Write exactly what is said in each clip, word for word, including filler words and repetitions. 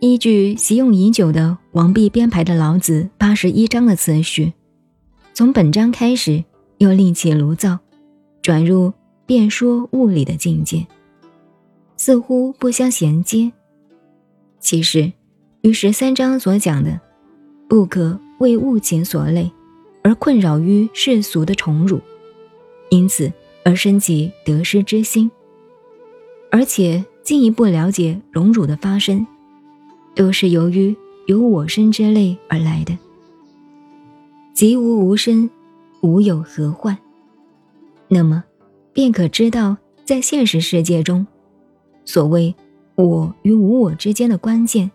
依据习用已久的王弼编排的老子八十一章的次序，从本章开始又另起炉灶，转入辩说物理的境界，似乎不相衔接。其实于十三章所讲的不可为物情所累而困扰于世俗的宠辱，因此而升起得失之心，而且进一步了解荣辱的发生都是由于有我身之类而来的。即无无身，无有何患，那么便可知道在现实世界中所谓我与无我之间的关键，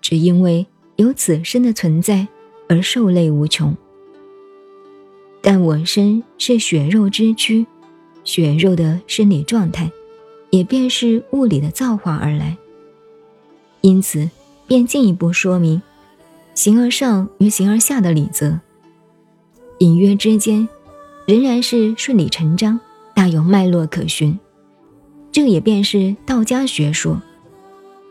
只因为有此身的存在而受累无穷。但我身是血肉之躯，血肉的生理状态也便是物理的造化而来，因此便进一步说明形而上与形而下的理则，隐约之间仍然是顺理成章，大有脉络可循。这也便是道家学说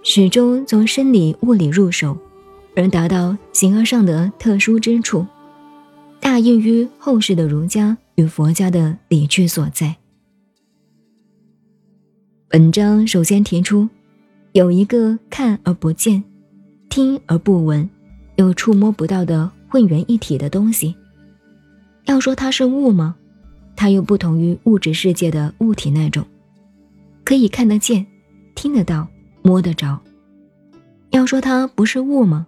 始终从生理物理入手，而达到形而上的特殊之处，大应于后世的儒家与佛家的理趣所在。本章首先提出有一个看而不见，听而不闻，又触摸不到的混元一体的东西。要说它是物吗？它又不同于物质世界的物体那种可以看得见、听得到、摸得着。要说它不是物吗？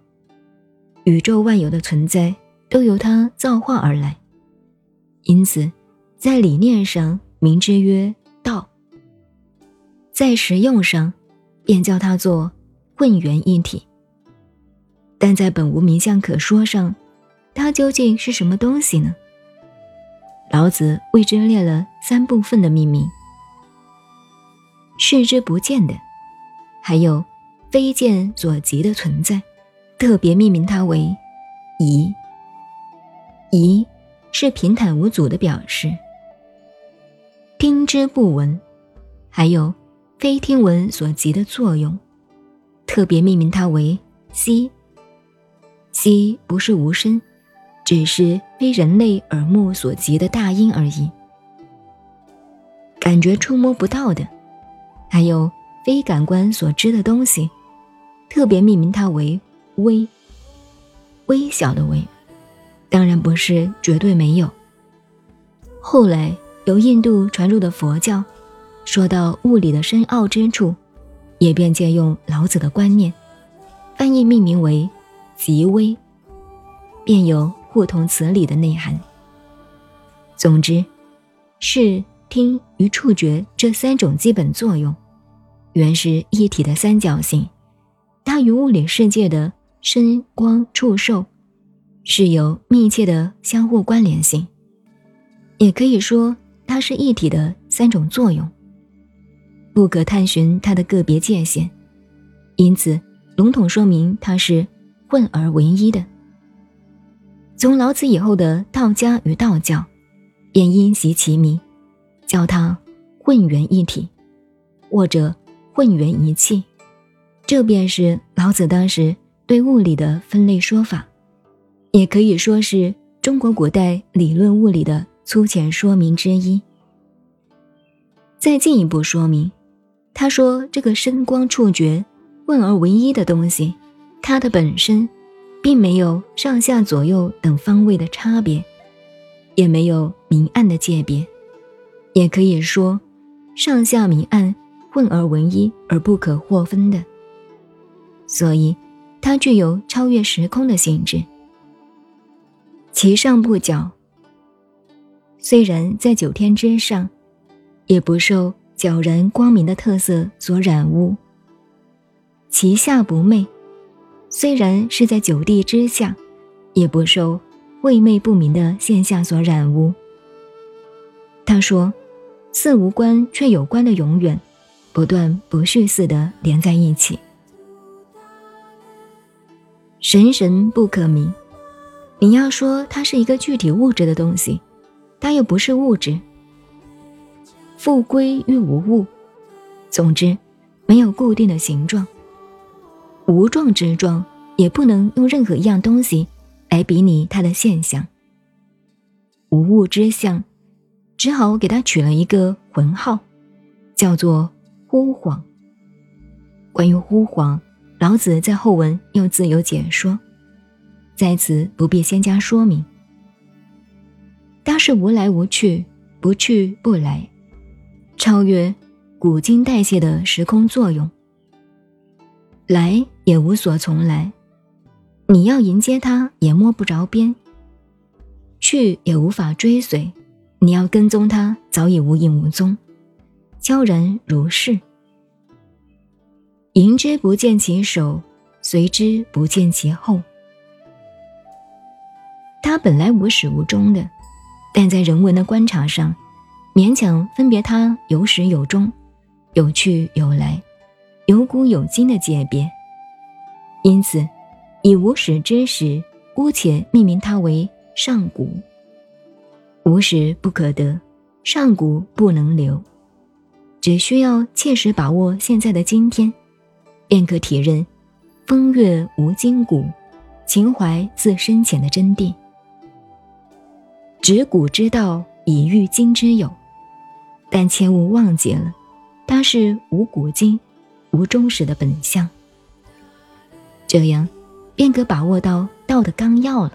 宇宙万有的存在都由它造化而来，因此在理念上名之曰道，在实用上便叫它做混元一体。但在本无名相可说上，它究竟是什么东西呢？老子为之列了三部分的命名：视之不见的，还有非见所及的存在，特别命名它为夷。夷是平坦无阻的表示。听之不闻，还有非听闻所及的作用，特别命名它为希。希不是无声，只是非人类耳目所及的大音而已。感觉触摸不到的，还有非感官所知的东西，特别命名它为微。微小的微，当然不是绝对没有。后来由印度传入的佛教，说到物理的深奥之处，也便借用老子的观念，翻译命名为极微，便有互通此理的内涵。总之，是听与触觉这三种基本作用原是一体的三角形，它与物理世界的声光触受是有密切的相互关联性，也可以说它是一体的三种作用，不可探寻它的个别界限，因此笼统说明它是混而为一的。从老子以后的道家与道教便因袭其名，叫它混元一体，或者混元一气，这便是老子当时对物理的分类说法，也可以说是中国古代理论物理的粗浅说明之一。再进一步说明，他说这个声光触觉混而为一的东西，它的本身并没有上下左右等方位的差别，也没有明暗的界别，也可以说上下明暗混而为一而不可或分的，所以它具有超越时空的性质。其上不矫，虽然在九天之上，也不受皎然光明的特色所染污。其下不昧，虽然是在九地之下，也不受晦昧不明的现象所染污。他说似无关却有关的永远不断不续似的连在一起。神神不可名，你要说它是一个具体物质的东西，它又不是物质。复归于无物，总之没有固定的形状。无状之状，也不能用任何一样东西来比拟它的现象。无物之象，只好给它取了一个浑号，叫做惚恍。关于惚恍，老子在后文又自有解说，在此不必先加说明。它是无来无去，不去不来，超越古今代谢的时空作用，来也无所从来，你要迎接它也摸不着边，去也无法追随，你要跟踪它早已无影无踪，悄然如是。迎之不见其首，随之不见其后。它本来无始无终的，但在人文的观察上，勉强分别它有始有终、有去有来、有古有今的界别。因此，以无始之始，姑且命名它为上古。无始不可得，上古不能留，只需要切实把握现在的今天，便可体认风月无今古，情怀自深浅的真谛。执古之道，以御今之有，但切勿忘记了它是无古今、无终始的本相，这样便可把握到道的纲要了。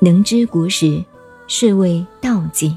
能知古始，是谓道纪。